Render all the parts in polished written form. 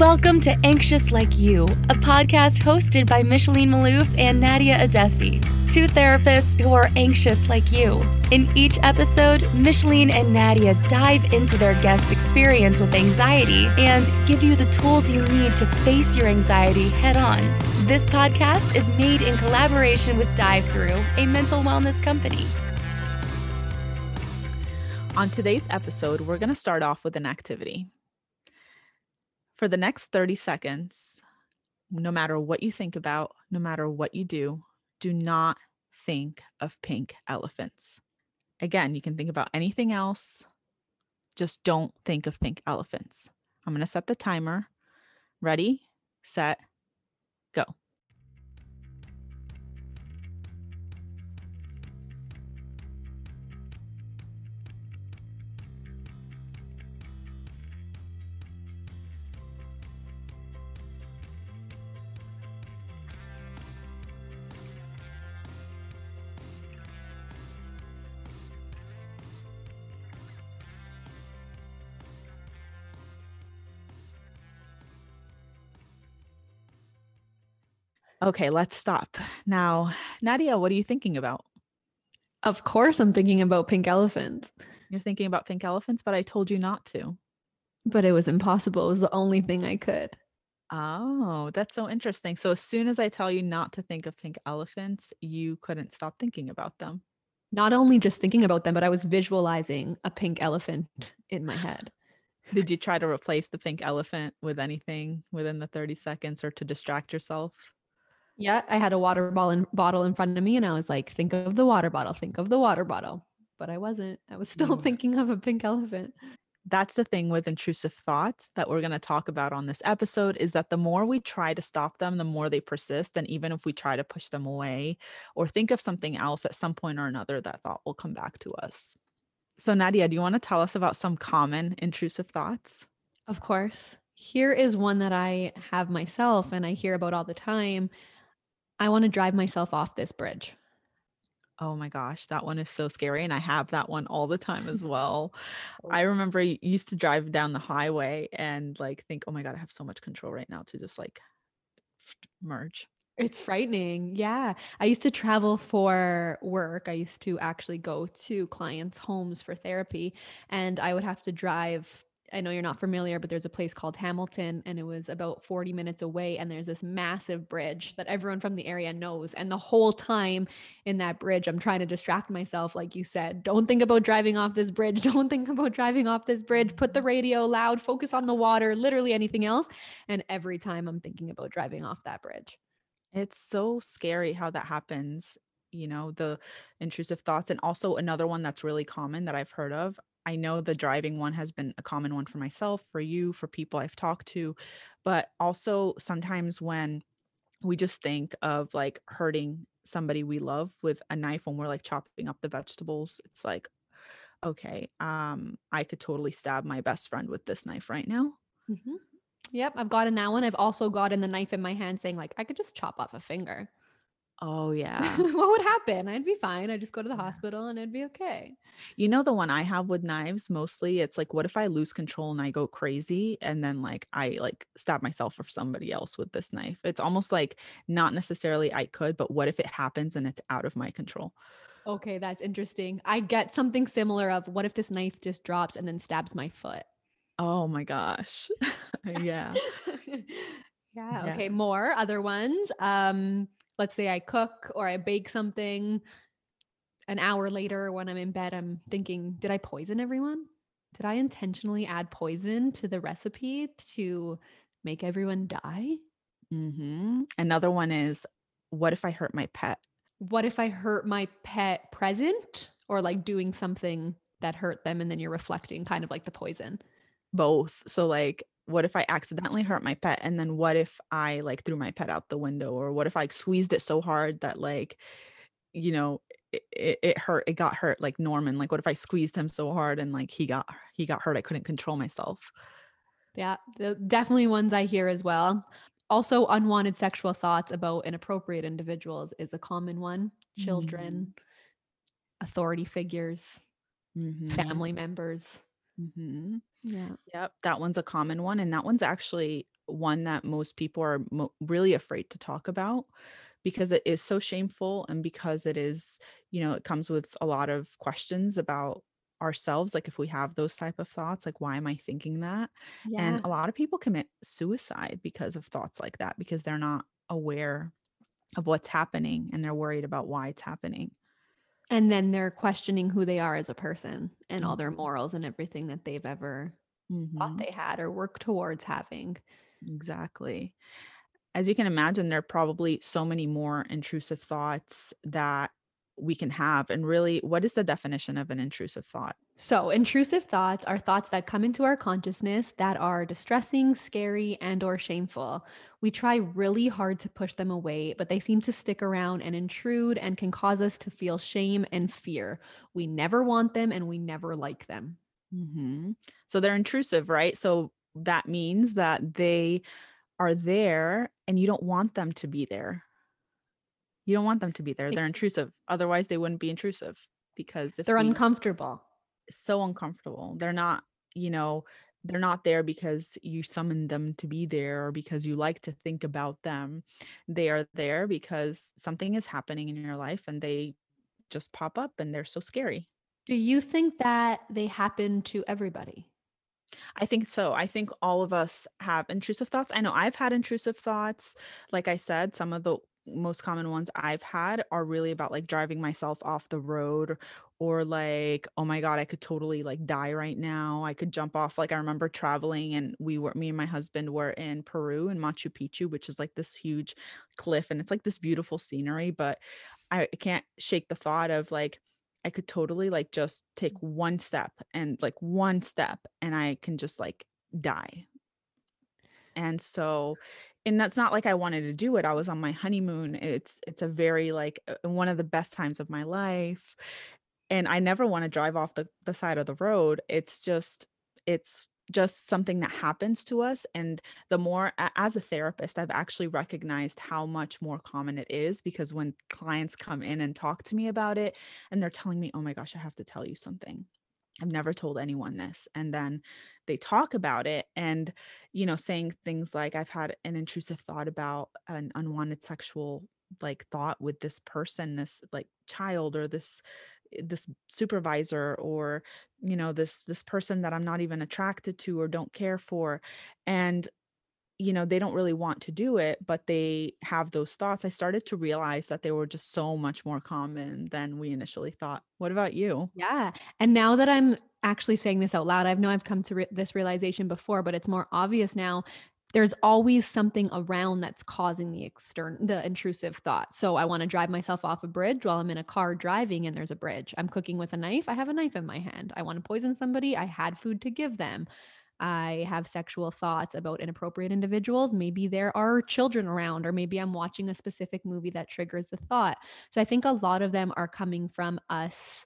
Welcome to Anxious Like You, a podcast hosted by Micheline Malouf and Nadia Adesi, two therapists who are anxious like you. In each episode, Micheline and Nadia dive into their guests' experience with anxiety and give you the tools you need to face your anxiety head on. This podcast is made in collaboration with Dive Thru, a mental wellness company. On today's episode, we're going to start off with an activity. For the next 30 seconds, no matter what you think about, no matter what you do, do not think of pink elephants. Again, you can think about anything else. Just don't think of pink elephants. I'm going to set the timer. Ready, set, go. Okay, let's stop. Now, Nadia, what are you thinking about? Of course I'm thinking about pink elephants. You're thinking about pink elephants, but I told you not to. But it was impossible. It was the only thing I could. Oh, that's so interesting. So as soon as I tell you not to think of pink elephants, you couldn't stop thinking about them. Not only just thinking about them, but I was visualizing a pink elephant in my head. Did you try to replace the pink elephant with anything within the 30 seconds or to distract yourself? Yeah, I had a water bottle in front of me and I was like, think of the water bottle, think of the water bottle. But I wasn't. I was still thinking of a pink elephant. That's the thing with intrusive thoughts that we're going to talk about on this episode is that the more we try to stop them, the more they persist. And even if we try to push them away or think of something else at some point or another, that thought will come back to us. So Nadia, do you want to tell us about some common intrusive thoughts? Of course. Here is one that I have myself and I hear about all the time. I want to drive myself off this bridge. Oh my gosh, that one is so scary. And I have that one all the time as well. I remember I used to drive down the highway and like think, oh my God, I have so much control right now to just like merge. It's frightening. Yeah. I used to travel for work. I used to actually go to clients' homes for therapy and I would have to drive. I know you're not familiar, but there's a place called Hamilton and it was about 40 minutes away. And there's this massive bridge that everyone from the area knows. And the whole time in that bridge, I'm trying to distract myself. Like you said, don't think about driving off this bridge. Don't think about driving off this bridge. Put the radio loud, focus on the water, literally anything else. And every time I'm thinking about driving off that bridge. It's so scary how that happens. You know, the intrusive thoughts. And also another one that's really common that I've heard of. I know the driving one has been a common one for myself, for you, for people I've talked to, but also sometimes when we just think of like hurting somebody we love with a knife when we're like chopping up the vegetables, it's like, okay, I could totally stab my best friend with this knife right now. Mm-hmm. Yep. I've gotten that one. I've also gotten the knife in my hand saying like, I could just chop off a finger. Oh yeah. What would happen? I'd be fine. I'd just go to the hospital and it'd be okay. You know, the one I have with knives, mostly it's like, what if I lose control and I go crazy? And then like, I like stab myself or somebody else with this knife. It's almost like not necessarily I could, but what if it happens and it's out of my control? Okay. That's interesting. I get something similar of what if this knife just drops and then stabs my foot? Oh my gosh. Yeah. Yeah. Okay. More other ones. Let's say I cook or I bake something. An hour later when I'm in bed, I'm thinking, did I poison everyone? Did I intentionally add poison to the recipe to make everyone die? Mm-hmm. Another one is, what if I hurt my pet? What if I hurt my pet present or like doing something that hurt them and then you're reflecting kind of like the poison? Both. So like, what if I accidentally hurt my pet? And then what if I like threw my pet out the window? Or what if I like, squeezed it so hard that like, you know, it hurt, it got hurt like Norman. Like what if I squeezed him so hard and like he got hurt, I couldn't control myself. Yeah, definitely ones I hear as well. Also unwanted sexual thoughts about inappropriate individuals is a common one. Children, mm-hmm. authority figures, mm-hmm. family members. Mm-hmm. Yeah. Yep. That one's a common one. And that one's actually one that most people are really afraid to talk about, because it is so shameful, and because it is, you know, it comes with a lot of questions about ourselves. Like if we have those type of thoughts, like, why am I thinking that? Yeah. And a lot of people commit suicide because of thoughts like that, because they're not aware of what's happening and they're worried about why it's happening. And then they're questioning who they are as a person and all their morals and everything that they've ever thought they had or worked towards having. Exactly. As you can imagine, there are probably so many more intrusive thoughts that we can have. And really, what is the definition of an intrusive thought? So intrusive thoughts are thoughts that come into our consciousness that are distressing, scary, and or shameful. We try really hard to push them away, but they seem to stick around and intrude and can cause us to feel shame and fear. We never want them and we never like them. Mm-hmm. So they're intrusive, right? So that means that they are there and you don't want them to be there. You don't want them to be there. They're intrusive. Otherwise they wouldn't be intrusive, because if they're uncomfortable, so uncomfortable. They're not, you know, they're not there because you summoned them to be there or because you like to think about them. They are there because something is happening in your life and they just pop up and they're so scary. Do you think that they happen to everybody? I think so. I think all of us have intrusive thoughts. I know I've had intrusive thoughts. Like I said, some of the most common ones I've had are really about like driving myself off the road, or like, oh my God, I could totally like die right now. I could jump off. Like I remember traveling and me and my husband were in Peru in Machu Picchu, which is like this huge cliff and it's like this beautiful scenery, but I can't shake the thought of like, I could totally like just take one step and I can just like die. And so, and that's not like I wanted to do it. I was on my honeymoon. It's a very like one of the best times of my life. And I never want to drive off the side of the road. It's just something that happens to us. And the more, as a therapist, I've actually recognized how much more common it is, because when clients come in and talk to me about it and they're telling me, oh my gosh, I have to tell you something. I've never told anyone this. And then they talk about it and, you know, saying things like, I've had an intrusive thought about an unwanted sexual like thought with this person, this like child, or this supervisor, or, you know, this person that I'm not even attracted to or don't care for. And, you know, they don't really want to do it, but they have those thoughts. I started to realize that they were just so much more common than we initially thought. What about you? Yeah. And now that I'm actually saying this out loud, I know I've come to this realization before, but it's more obvious now. There's always something around that's causing the intrusive thought. So I want to drive myself off a bridge while I'm in a car driving and there's a bridge. I'm cooking with a knife. I have a knife in my hand. I want to poison somebody. I had food to give them. I have sexual thoughts about inappropriate individuals. Maybe there are children around, or maybe I'm watching a specific movie that triggers the thought. So I think a lot of them are coming from us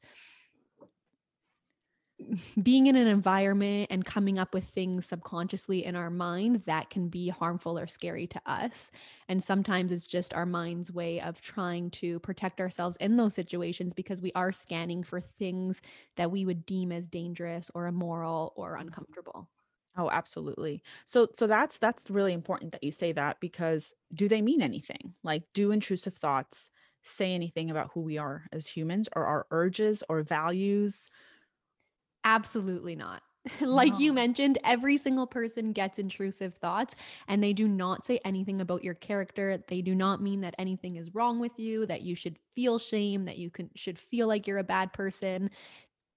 being in an environment and coming up with things subconsciously in our mind that can be harmful or scary to us. And sometimes it's just our mind's way of trying to protect ourselves in those situations, because we are scanning for things that we would deem as dangerous or immoral or uncomfortable. Oh, absolutely. So that's really important that you say that, because do they mean anything? Like, do intrusive thoughts say anything about who we are as humans, or our urges or values? Absolutely not. You mentioned, every single person gets intrusive thoughts, and they do not say anything about your character. They do not mean that anything is wrong with you, that you should feel shame, that you should feel like you're a bad person.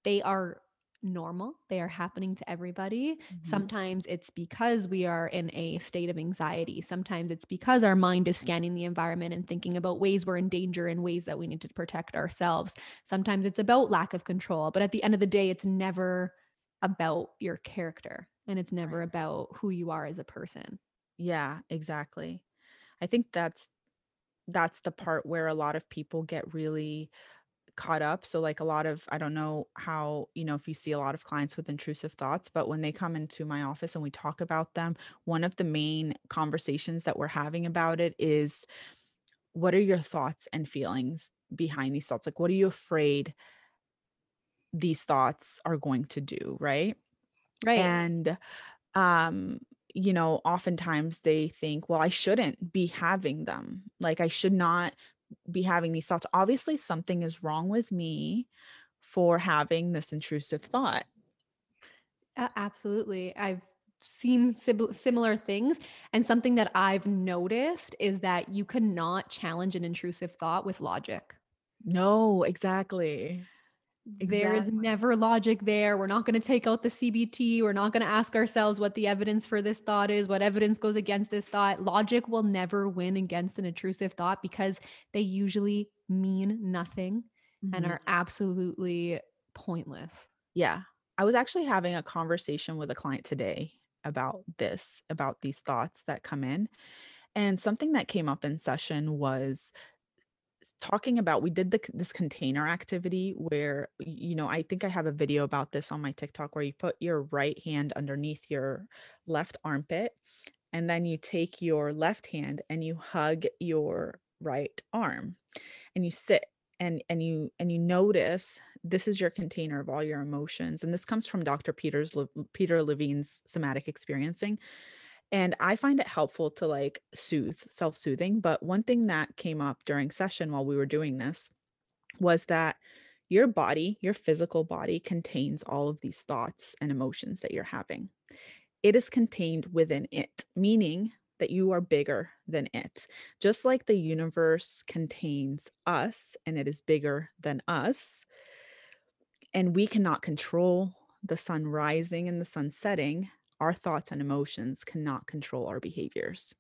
They are normal. They are happening to everybody. Mm-hmm. Sometimes it's because we are in a state of anxiety. Sometimes it's because our mind is scanning the environment and thinking about ways we're in danger and ways that we need to protect ourselves. Sometimes it's about lack of control, but at the end of the day, it's never about your character, and it's never about who you are as a person. Yeah, exactly. I think that's the part where a lot of people get really caught up. So like a lot of, I don't know how, you know, if you see a lot of clients with intrusive thoughts, but when they come into my office and we talk about them, one of the main conversations that we're having about it is, what are your thoughts and feelings behind these thoughts? Like, what are you afraid these thoughts are going to do? Right. And, you know, oftentimes they think, well, I shouldn't be having them. Like, I should not be having these thoughts. Obviously, something is wrong with me for having this intrusive thought. Absolutely. I've seen similar things. And something that I've noticed is that you cannot challenge an intrusive thought with logic. No, exactly. There is never logic there. We're not going to take out the CBT. We're not going to ask ourselves what the evidence for this thought is, what evidence goes against this thought. Logic will never win against an intrusive thought because they usually mean nothing and are absolutely pointless. Yeah. I was actually having a conversation with a client today about this, about these thoughts that come in. And something that came up in session was talking about, we did this container activity where, you know, I think I have a video about this on my TikTok where you put your right hand underneath your left armpit, and then you take your left hand and you hug your right arm and you sit and you notice this is your container of all your emotions. And this comes from Dr. Peter Levine's Somatic Experiencing. And I find it helpful to like soothe, self-soothing. But one thing that came up during session while we were doing this was that your body, your physical body, contains all of these thoughts and emotions that you're having. It is contained within it, meaning that you are bigger than it. Just like the universe contains us and it is bigger than us, and we cannot control the sun rising and the sun setting, our thoughts and emotions cannot control our behaviors.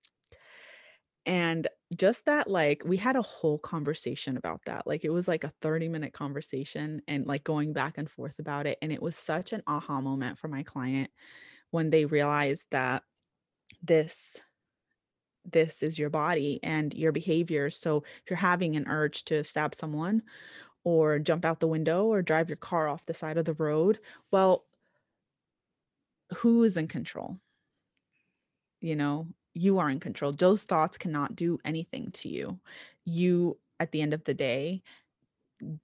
And just that, like, we had a whole conversation about that. Like, it was like a 30-minute conversation and like going back and forth about it. And it was such an aha moment for my client when they realized that this is your body and your behavior. So if you're having an urge to stab someone or jump out the window or drive your car off the side of the road, well, who is in control? You know, you are in control. Those thoughts cannot do anything to you. You, at the end of the day,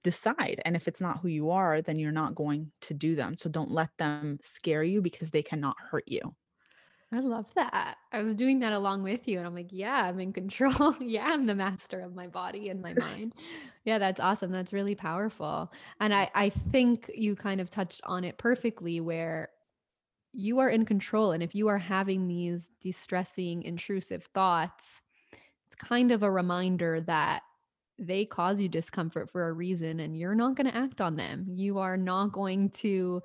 decide. And if it's not who you are, then you're not going to do them. So don't let them scare you because they cannot hurt you. I love that. I was doing that along with you and I'm like, yeah, I'm in control. Yeah, I'm the master of my body and my mind. Yeah, that's awesome. That's really powerful. And I think you kind of touched on it perfectly where you are in control. And if you are having these distressing, intrusive thoughts, it's kind of a reminder that they cause you discomfort for a reason and you're not going to act on them. You are not going to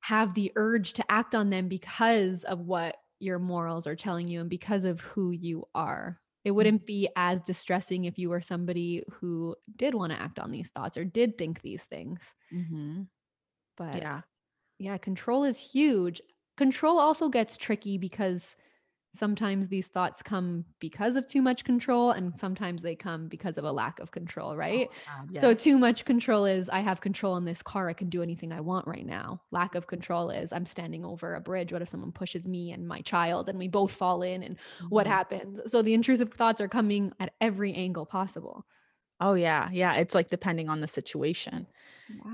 have the urge to act on them because of what your morals are telling you and because of who you are. It wouldn't be as distressing if you were somebody who did want to act on these thoughts or did think these things. But yeah, control is huge. Control also gets tricky because sometimes these thoughts come because of too much control and sometimes they come because of a lack of control, right? So too much control is, I have control in this car. I can do anything I want right now. Lack of control is, I'm standing over a bridge. What if someone pushes me and my child and we both fall in and what happens? So the intrusive thoughts are coming at every angle possible. Oh yeah. Yeah. It's like depending on the situation,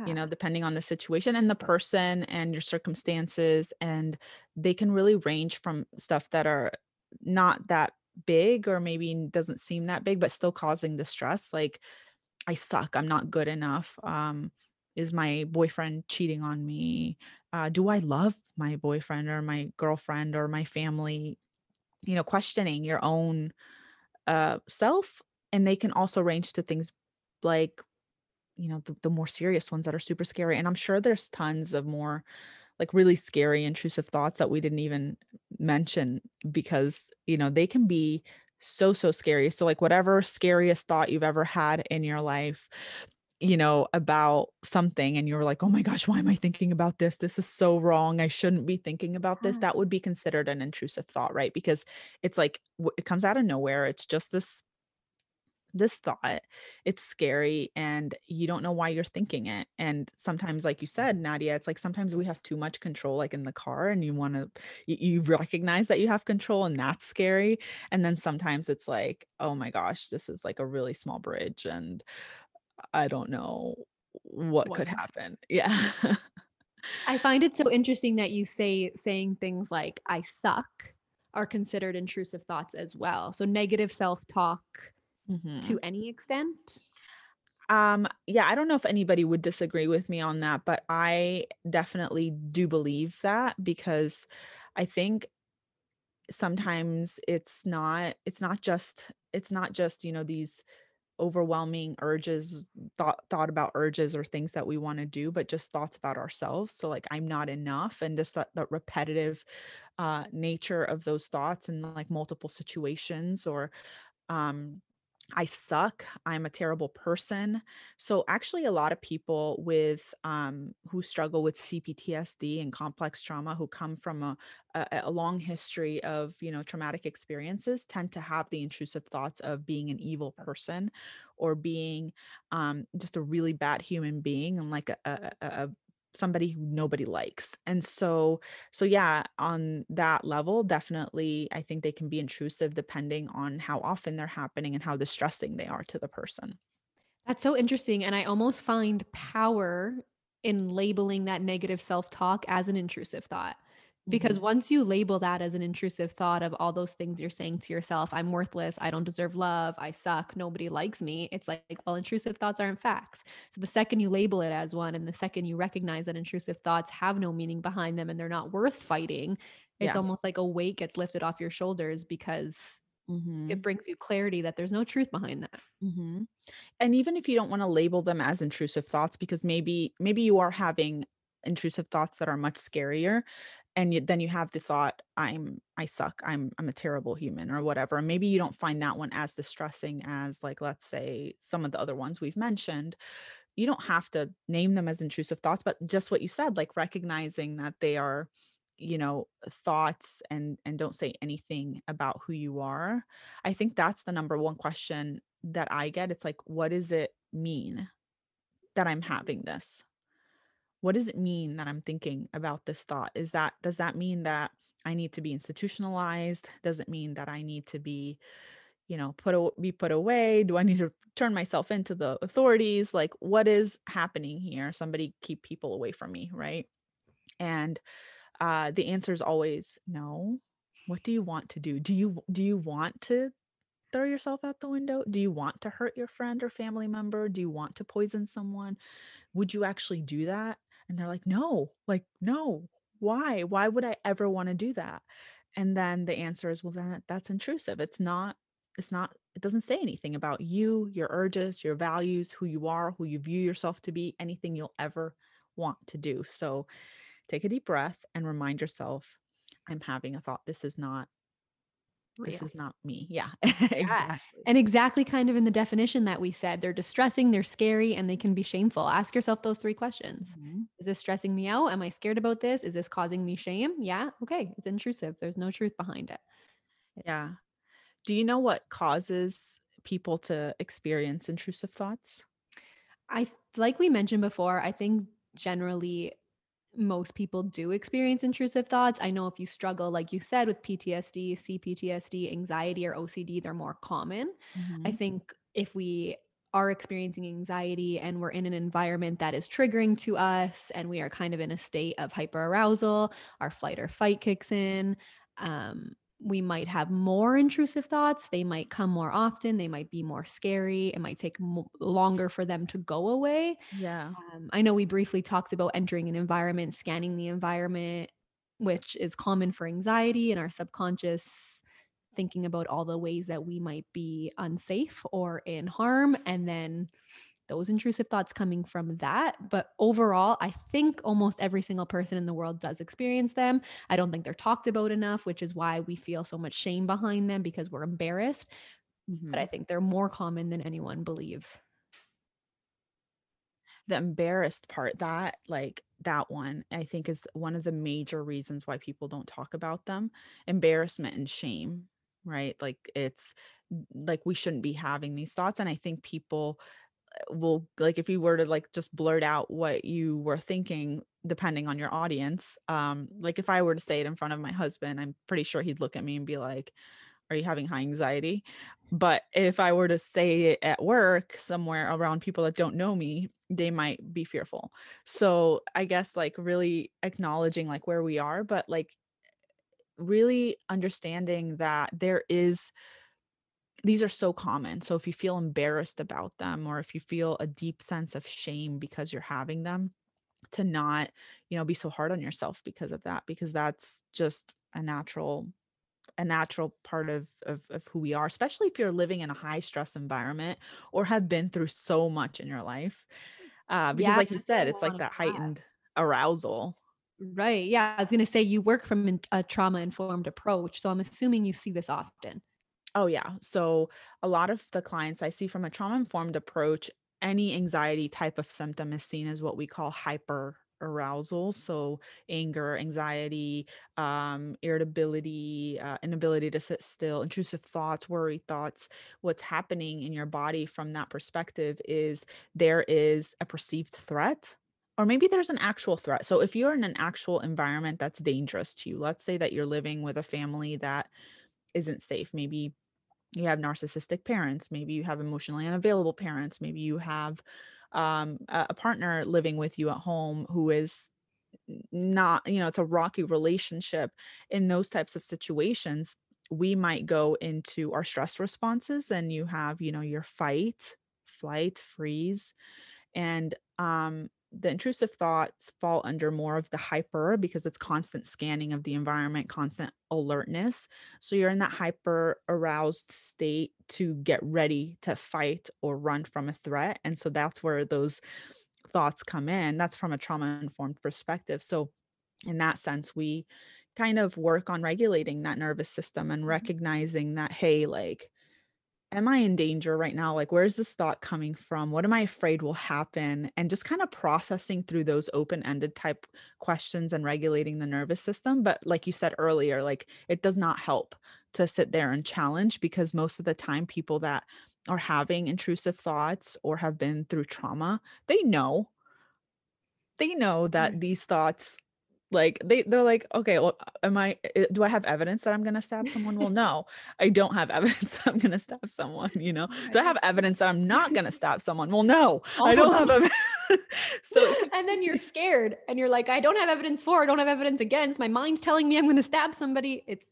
you know, depending on the situation and the person and your circumstances, and they can really range from stuff that are not that big or maybe doesn't seem that big, but still causing the stress. Like, I suck. I'm not good enough. Is my boyfriend cheating on me? Do I love my boyfriend or my girlfriend or my family? You know, questioning your own self. And they can also range to things like, you know, the more serious ones that are super scary. And I'm sure there's tons of more like really scary, intrusive thoughts that we didn't even mention because, you know, they can be so, so scary. So like whatever scariest thought you've ever had in your life, you know, about something and you're like, oh my gosh, why am I thinking about this? This is so wrong. I shouldn't be thinking about this. That would be considered an intrusive thought, right? Because it's like, it comes out of nowhere. It's just this thought, it's scary and you don't know why you're thinking it. And sometimes, like you said, Nadia, it's like sometimes we have too much control, like in the car, and you recognize that you have control and that's scary. And then sometimes it's like, oh my gosh, this is like a really small bridge and I don't know what could happen. Yeah. I find it so interesting that you saying things like I suck are considered intrusive thoughts as well. So negative self-talk to any extent. Yeah, I don't know if anybody would disagree with me on that, but I definitely do believe that, because I think sometimes it's not just, you know, these overwhelming urges, thought about urges or things that we want to do, but just thoughts about ourselves. So like, I'm not enough, and just that repetitive nature of those thoughts in like multiple situations, or I suck, I'm a terrible person. So actually a lot of people with who struggle with CPTSD and complex trauma, who come from a long history of, you know, traumatic experiences, tend to have the intrusive thoughts of being an evil person, or being just a really bad human being, and like a somebody who nobody likes. And so yeah, on that level, definitely, I think they can be intrusive depending on how often they're happening and how distressing they are to the person. That's so interesting. And I almost find power in labeling that negative self-talk as an intrusive thought, because once you label that as an intrusive thought of all those things you're saying to yourself, I'm worthless, I don't deserve love, I suck, nobody likes me. It's like, well, intrusive thoughts aren't facts. So the second you label it as one, and the second you recognize that intrusive thoughts have no meaning behind them and they're not worth fighting, it's almost like a weight gets lifted off your shoulders, because it brings you clarity that there's no truth behind that. And even if you don't want to label them as intrusive thoughts, because maybe you are having intrusive thoughts that are much scarier, and then you have the thought, I suck, I'm a terrible human, or whatever. And maybe you don't find that one as distressing as, like, let's say some of the other ones we've mentioned. You don't have to name them as intrusive thoughts, but just what you said, like recognizing that they are, you know, thoughts, and don't say anything about who you are. I think that's the number one question that I get. It's like, what does it mean that I'm having this? What does it mean that I'm thinking about this thought? Does that mean that I need to be institutionalized? Does it mean that I need to be, you know, put away? Do I need to turn myself into the authorities? Like, what is happening here? Somebody keep people away from me, right? And the answer is always no. What do you want to do? Do you want to throw yourself out the window? Do you want to hurt your friend or family member? Do you want to poison someone? Would you actually do that? And they're like, no, why? Why would I ever want to do that? And then the answer is, well, then that's intrusive. It doesn't say anything about you, your urges, your values, who you are, who you view yourself to be, anything you'll ever want to do. So take a deep breath and remind yourself, I'm having a thought. This is not me. Yeah, exactly. Yeah. And exactly kind of in the definition that we said, they're distressing, they're scary, and they can be shameful. Ask yourself those three questions. Is this stressing me out? Am I scared about this? Is this causing me shame? Yeah. Okay. It's intrusive. There's no truth behind it. Yeah. Do you know what causes people to experience intrusive thoughts? Like we mentioned before, I think generally most people do experience intrusive thoughts. I know if you struggle, like you said, with PTSD, CPTSD, anxiety, or OCD, they're more common. I think if we are experiencing anxiety and we're in an environment that is triggering to us, and we are kind of in a state of hyperarousal, our flight or fight kicks in, we might have more intrusive thoughts. They might come more often. They might be more scary. It might take longer for them to go away. Yeah. I know we briefly talked about entering an environment, scanning the environment, which is common for anxiety, and our subconscious thinking about all the ways that we might be unsafe or in harm. And then those intrusive thoughts coming from that. But overall, I think almost every single person in the world does experience them. I don't think they're talked about enough, which is why we feel so much shame behind them, because we're embarrassed. But I think they're more common than anyone believes. The embarrassed part, that one, I think, is one of the major reasons why people don't talk about them. Embarrassment and shame, right? Like, it's like, we shouldn't be having these thoughts. And I think people will, like, if you were to like just blurt out what you were thinking, depending on your audience, like if I were to say it in front of my husband, I'm pretty sure he'd look at me and be like, are you having high anxiety? But if I were to say it at work somewhere around people that don't know me, they might be fearful. So I guess like really acknowledging like where we are, but like really understanding that there is, these are so common. So if you feel embarrassed about them, or if you feel a deep sense of shame because you're having them, to not, you know, be so hard on yourself because of that, because that's just a natural part of who we are, especially if you're living in a high stress environment or have been through so much in your life. Because like you said, it's like that heightened arousal. Right. Yeah. I was going to say you work from a trauma-informed approach. So I'm assuming you see this often. Oh yeah. So a lot of the clients I see from a trauma-informed approach, any anxiety type of symptom is seen as what we call hyper arousal. So anger, anxiety, irritability, inability to sit still, intrusive thoughts, worry thoughts. What's happening in your body from that perspective is there is a perceived threat, or maybe there's an actual threat. So if you're in an actual environment that's dangerous to you, let's say that you're living with a family that isn't safe. Maybe you have narcissistic parents, maybe you have emotionally unavailable parents, maybe you have a partner living with you at home who is not, you know, it's a rocky relationship. In those types of situations, we might go into our stress responses, and you have, you know, your fight, flight, freeze, and the intrusive thoughts fall under more of the hyper, because it's constant scanning of the environment, constant alertness. So you're in that hyper aroused state to get ready to fight or run from a threat. And so that's where those thoughts come in. That's from a trauma-informed perspective. So in that sense, we kind of work on regulating that nervous system and recognizing that, hey, like, am I in danger right now? Like, where's this thought coming from? What am I afraid will happen? And just kind of processing through those open-ended type questions and regulating the nervous system. But like you said earlier, like it does not help to sit there and challenge, because most of the time people that are having intrusive thoughts or have been through trauma, they know that these thoughts, like they're like, okay, well, do I have evidence that I'm going to stab someone? Well, no, I don't have evidence that I'm going to stab someone, you know? Do I have evidence that I'm not going to stab someone? Well, no, I don't have evidence. So, and then you're scared and you're like, I don't have evidence for, I don't have evidence against. My mind's telling me I'm going to stab somebody. It's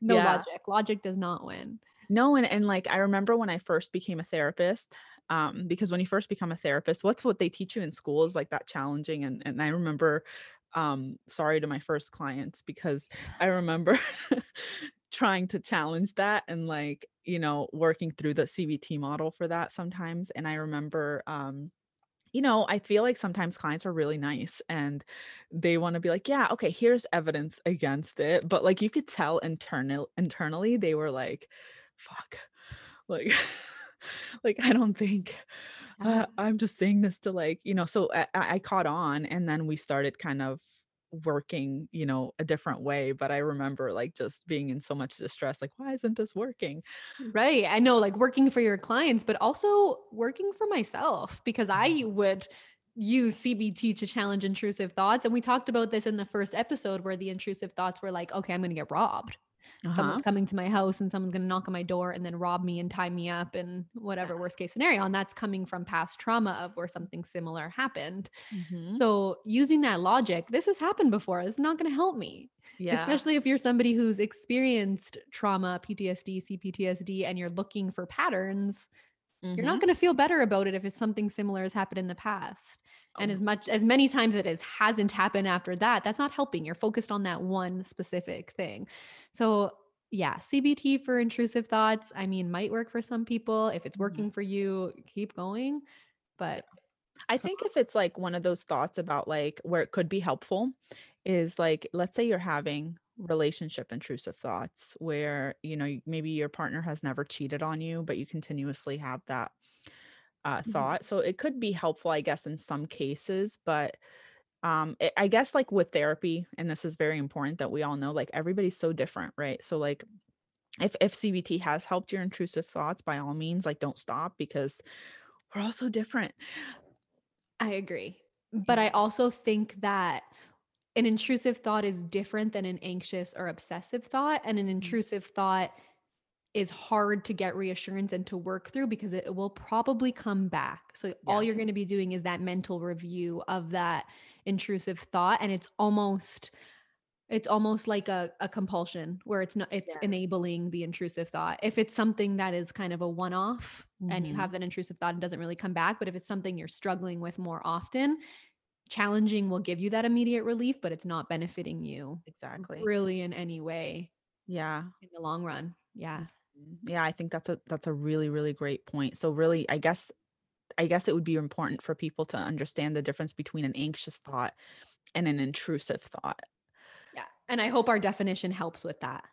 logic. Logic does not win. No. And like, I remember when I first became a therapist, because when you first become a therapist, what they teach you in school is like that challenging. And I remember, sorry to my first clients, because I remember trying to challenge that and like, you know, working through the CBT model for that sometimes. And I remember, you know, I feel like sometimes clients are really nice and they want to be like, yeah, okay, here's evidence against it. But like, you could tell internally, they were like, fuck, like, like, I don't think, I'm just saying this to like, you know, so I caught on, and then we started kind of working, you know, a different way. But I remember like just being in so much distress, like, why isn't this working? Right. I know, like working for your clients, but also working for myself, because I would use CBT to challenge intrusive thoughts. And we talked about this in the first episode where the intrusive thoughts were like, okay, I'm going to get robbed. Someone's coming to my house and someone's going to knock on my door and then rob me and tie me up and whatever worst case scenario. And that's coming from past trauma of where something similar happened. Mm-hmm. So using that logic, this has happened before. It's not going to help me. Yeah. Especially if you're somebody who's experienced trauma, PTSD, CPTSD, and you're looking for patterns, mm-hmm. you're not going to feel better about it if it's something similar has happened in the past. And as many times it hasn't happened after that, that's not helping. You're focused on that one specific thing. So yeah, CBT for intrusive thoughts, I mean, might work for some people. If it's working for you, keep going. But I think if it's like one of those thoughts about like where it could be helpful is like, let's say you're having relationship intrusive thoughts where, you know, maybe your partner has never cheated on you, but you continuously have that thought. So it could be helpful, I guess, in some cases, but I guess like with therapy, and this is very important that we all know, like everybody's so different, right? So like if CBT has helped your intrusive thoughts, by all means, like don't stop, because we're all so different. I agree. But I also think that an intrusive thought is different than an anxious or obsessive thought. And an intrusive thought is hard to get reassurance and to work through because it will probably come back. So all you're going to be doing is that mental review of that intrusive thought. And it's almost like a compulsion where it's enabling the intrusive thought. If it's something that is kind of a one-off and you have that intrusive thought and doesn't really come back, but if it's something you're struggling with more often, challenging will give you that immediate relief, but it's not benefiting you really in any way. Yeah. In the long run. Yeah. Yeah. I think that's a really, really great point. So really, I guess it would be important for people to understand the difference between an anxious thought and an intrusive thought. Yeah. And I hope our definition helps with that.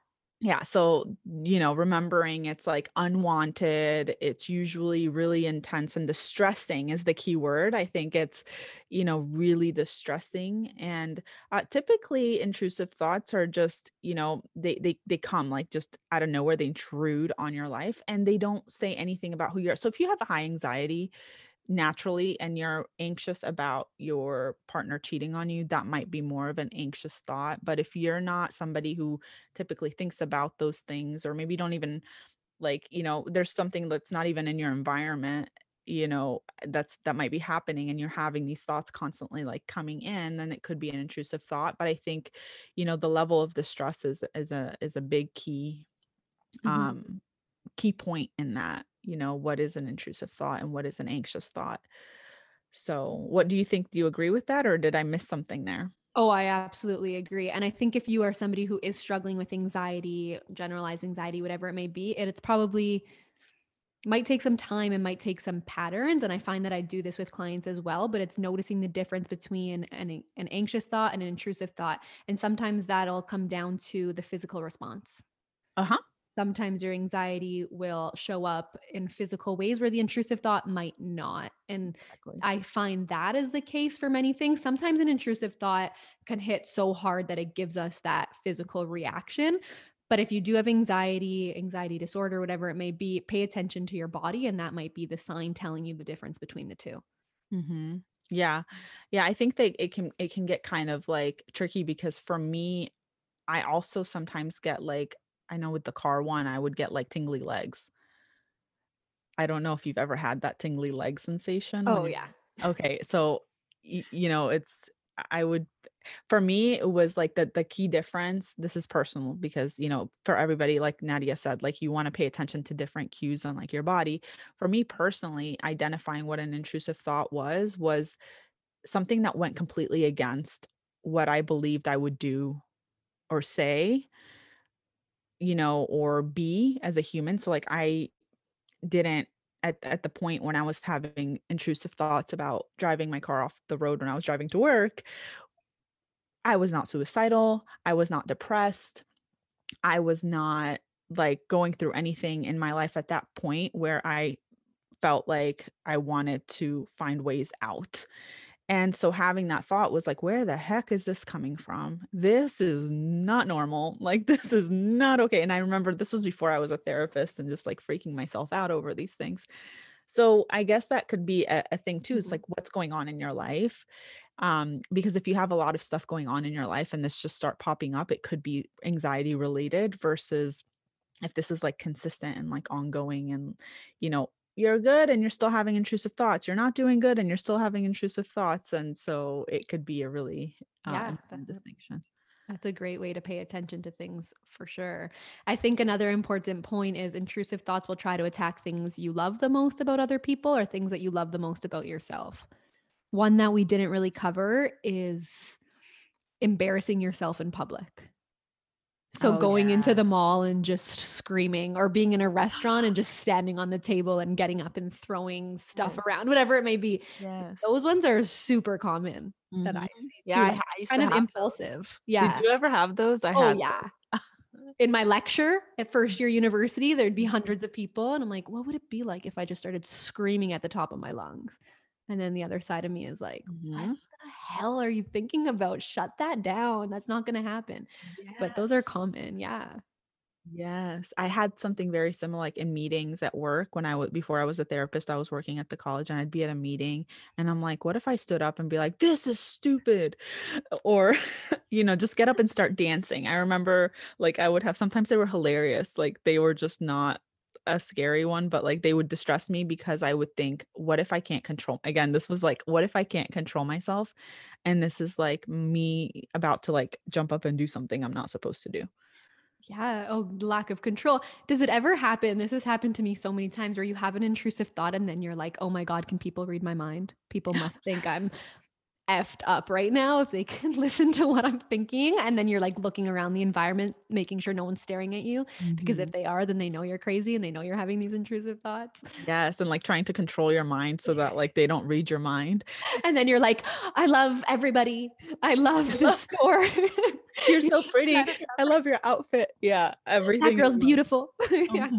Yeah. So, remembering it's like unwanted, it's usually really intense and distressing is the key word. I think it's, really distressing. And typically intrusive thoughts are just, they come like just out of nowhere, they intrude on your life and they don't say anything about who you are. So if you have a high anxiety naturally, and you're anxious about your partner cheating on you, that might be more of an anxious thought. But if you're not somebody who typically thinks about those things, or maybe don't even there's something that's not even in your environment, that might be happening and you're having these thoughts constantly like coming in, then it could be an intrusive thought. But I think, the level of distress is a big key, key point in that. What is an intrusive thought and what is an anxious thought? So what do you think? Do you agree with that? Or did I miss something there? Oh, I absolutely agree. And I think if you are somebody who is struggling with anxiety, generalized anxiety, whatever it may be, it's probably might take some time and might take some patterns. And I find that I do this with clients as well, but it's noticing the difference between an anxious thought and an intrusive thought. And sometimes that'll come down to the physical response. Uh-huh. Sometimes your anxiety will show up in physical ways where the intrusive thought might not. And I find that is the case for many things. Sometimes an intrusive thought can hit so hard that it gives us that physical reaction. But if you do have anxiety disorder, whatever it may be, pay attention to your body. And that might be the sign telling you the difference between the two. Mm-hmm. Yeah. Yeah. I think that it can get kind of like tricky because for me, I also sometimes get like, I know with the car one, I would get like tingly legs. I don't know if you've ever had that tingly leg sensation. Oh yeah. Okay. So, for me, it was like the key difference. This is personal because, for everybody, like Nadia said, like you want to pay attention to different cues on like your body. For me personally, identifying what an intrusive thought was something that went completely against what I believed I would do or say, or be as a human. So like I didn't at the point when I was having intrusive thoughts about driving my car off the road when I was driving to work, I was not suicidal. I was not depressed. I was not like going through anything in my life at that point where I felt like I wanted to find ways out. And so having that thought was like, where the heck is this coming from? This is not normal. Like, this is not okay. And I remember this was before I was a therapist and just like freaking myself out over these things. So I guess that could be a thing too. It's like, what's going on in your life? Because if you have a lot of stuff going on in your life and this just start popping up, it could be anxiety related versus if this is like consistent and like ongoing and, you're good and you're still having intrusive thoughts. You're not doing good and you're still having intrusive thoughts. And so it could be a really important distinction. That's a great way to pay attention to things for sure. I think another important point is intrusive thoughts will try to attack things you love the most about other people or things that you love the most about yourself. One that we didn't really cover is embarrassing yourself in public. So into the mall and just screaming, or being in a restaurant and just standing on the table and getting up and throwing stuff around, whatever it may be. Yes. Those ones are super common that I see. Yeah. Too. I kind of impulsive. Those. Yeah. Did you ever have those? I had those. In my lecture at first year university, there'd be hundreds of people. And I'm like, what would it be like if I just started screaming at the top of my lungs? And then the other side of me is like, what the hell are you thinking about? Shut that down. That's not going to happen. Yes. But those are common. Yeah. Yes, I had something very similar, like in meetings at work when before I was a therapist, I was working at the college, and I'd be at a meeting and I'm like, what if I stood up and be like, this is stupid, or, just get up and start dancing. I remember like I would have, sometimes they were hilarious. Like they were just not a scary one, but like they would distress me because I would think, what if I can't control? Again, this was like, what if I can't control myself? And this is like me about to like jump up and do something I'm not supposed to do. Yeah. Oh, lack of control. Does it ever happen? This has happened to me so many times where you have an intrusive thought and then you're like, oh my God, can people read my mind? People must think I'm effed up right now if they can listen to what I'm thinking. And then you're like looking around the environment, making sure no one's staring at you, because if they are, then they know you're crazy and they know you're having these intrusive thoughts. Yes. And like trying to control your mind so that like they don't read your mind. And then you're like, I love everybody. I love this store. You're so pretty. I love your outfit. Yeah. Everything. That girl's beautiful. Yeah.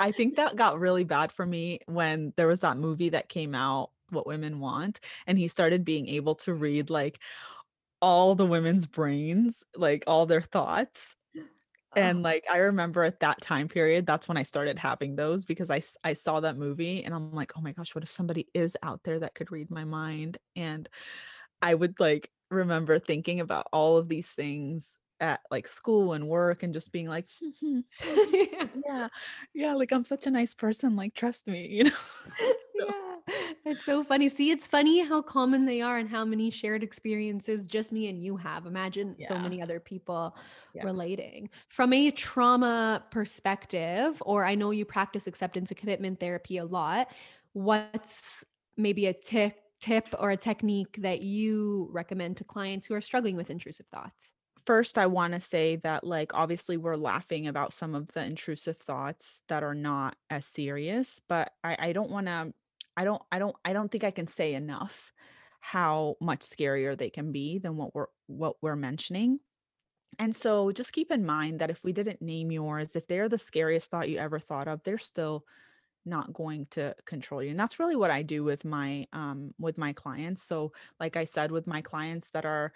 I think that got really bad for me when there was that movie that came out, What Women Want, and he started being able to read like all the women's brains, like all their thoughts. And like, I remember at that time period, that's when I started having those, because I saw that movie and I'm like, oh my gosh, what if somebody is out there that could read my mind? And I would like remember thinking about all of these things at like school and work and just being like, yeah, like I'm such a nice person, like trust me, so. It's so funny. See, it's funny how common they are and how many shared experiences just me and you have. Imagine so many other people relating. From a trauma perspective, or I know you practice acceptance and commitment therapy a lot, what's maybe a tip or a technique that you recommend to clients who are struggling with intrusive thoughts? First, I want to say that like, obviously we're laughing about some of the intrusive thoughts that are not as serious, but I don't think I can say enough how much scarier they can be than what we're mentioning. And so just keep in mind that if we didn't name yours, if they're the scariest thought you ever thought of, they're still not going to control you. And that's really what I do with my clients. So like I said, with my clients that are,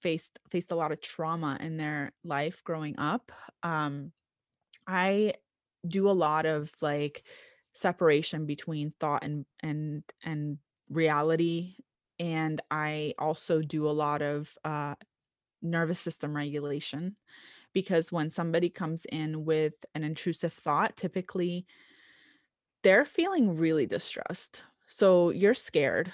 faced a lot of trauma in their life growing up, I do a lot of like separation between thought and reality. And I also do a lot of nervous system regulation, because when somebody comes in with an intrusive thought, typically they're feeling really distressed. So you're scared.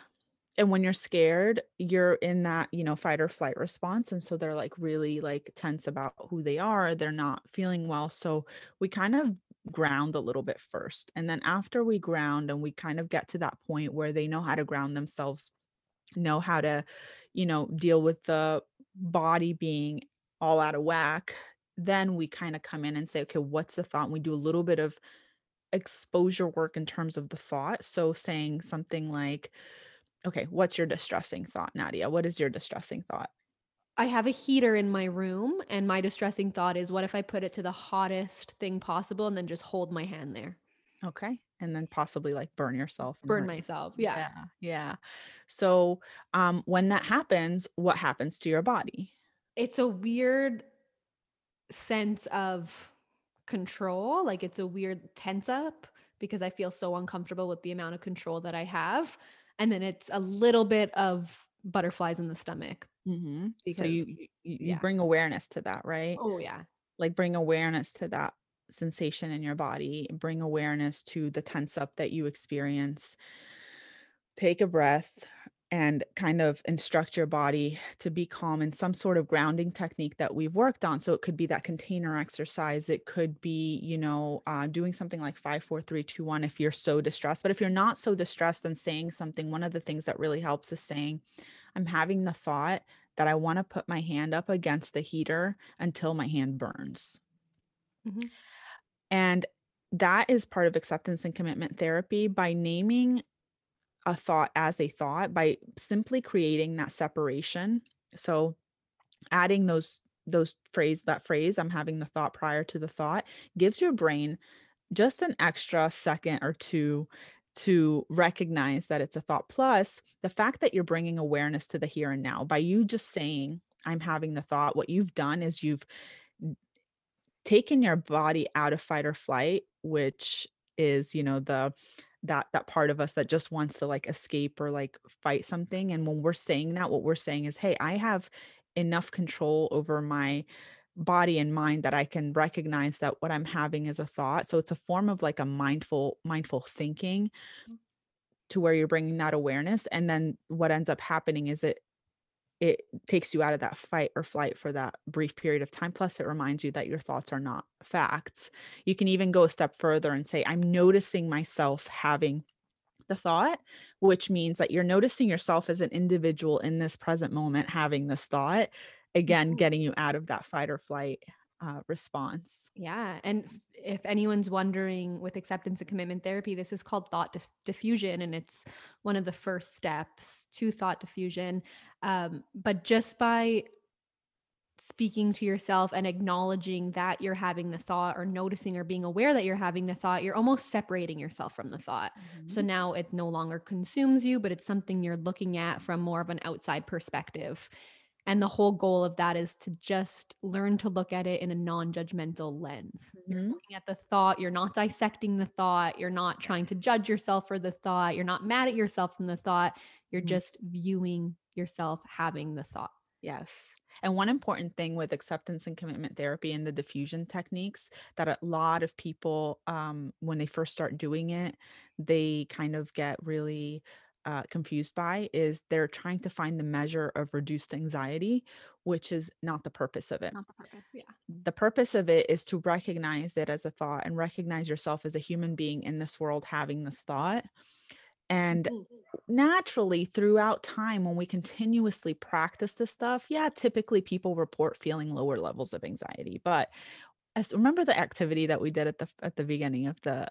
And when you're scared, you're in that, fight or flight response. And so they're like really like tense about who they are. They're not feeling well. So we kind of ground a little bit first. And then after we ground and we kind of get to that point where they know how to ground themselves, know how to, deal with the body being all out of whack, then we kind of come in and say, okay, what's the thought? And we do a little bit of exposure work in terms of the thought. So saying something like, okay, what's your distressing thought, Nadia? What is your distressing thought? I have a heater in my room, and my distressing thought is, what if I put it to the hottest thing possible and then just hold my hand there? Okay. And then possibly like burn yourself. Burn myself. Yeah. Yeah. So when that happens, what happens to your body? It's a weird sense of control. Like it's a weird tense up because I feel so uncomfortable with the amount of control that I have. And then it's a little bit of butterflies in the stomach. Because, so you bring awareness to that, right? Oh yeah. Like bring awareness to that sensation in your body, bring awareness to the tense up that you experience, take a breath, and kind of instruct your body to be calm in some sort of grounding technique that we've worked on. So it could be that container exercise. It could be, doing something like 5, 4, 3, 2, 1, if you're so distressed. But if you're not so distressed, then saying something, one of the things that really helps is saying, I'm having the thought that I want to put my hand up against the heater until my hand burns. And that is part of acceptance and commitment therapy, by naming a thought as a thought, by simply creating that separation. So adding that phrase, I'm having the thought prior to the thought, gives your brain just an extra second or two to recognize that it's a thought. Plus the fact that you're bringing awareness to the here and now by you just saying, I'm having the thought, what you've done is you've taken your body out of fight or flight, which is, you know, that part of us that just wants to like escape or like fight something. And when we're saying that, what we're saying is, hey, I have enough control over my body and mind that I can recognize that what I'm having is a thought. So it's a form of like a mindful thinking to where you're bringing that awareness. And then what ends up happening is it takes you out of that fight or flight for that brief period of time. Plus it reminds you that your thoughts are not facts. You can even go a step further and say, I'm noticing myself having the thought, which means that you're noticing yourself as an individual in this present moment, having this thought, again, getting you out of that fight or flight response. Yeah. And if anyone's wondering, with acceptance and commitment therapy, this is called thought diffusion. And it's one of the first steps to thought diffusion. But just by speaking to yourself and acknowledging that you're having the thought, or noticing or being aware that you're having the thought, you're almost separating yourself from the thought. Mm-hmm. So now it no longer consumes you, but it's something you're looking at from more of an outside perspective. And the whole goal of that is to just learn to look at it in a non-judgmental lens. Mm-hmm. You're looking at the thought, you're not dissecting the thought, you're not trying to judge yourself for the thought, you're not mad at yourself from the thought, you're mm-hmm. just viewing yourself having the thought. Yes. And one important thing with acceptance and commitment therapy and the diffusion techniques that a lot of people, when they first start doing it, they kind of get really confused by, is they're trying to find the measure of reduced anxiety, which is not the purpose of it. Not the purpose, yeah. The purpose of it is to recognize it as a thought and recognize yourself as a human being in this world having this thought. And naturally, throughout time, when we continuously practice this stuff, yeah, typically people report feeling lower levels of anxiety. But remember the activity that we did at the beginning of the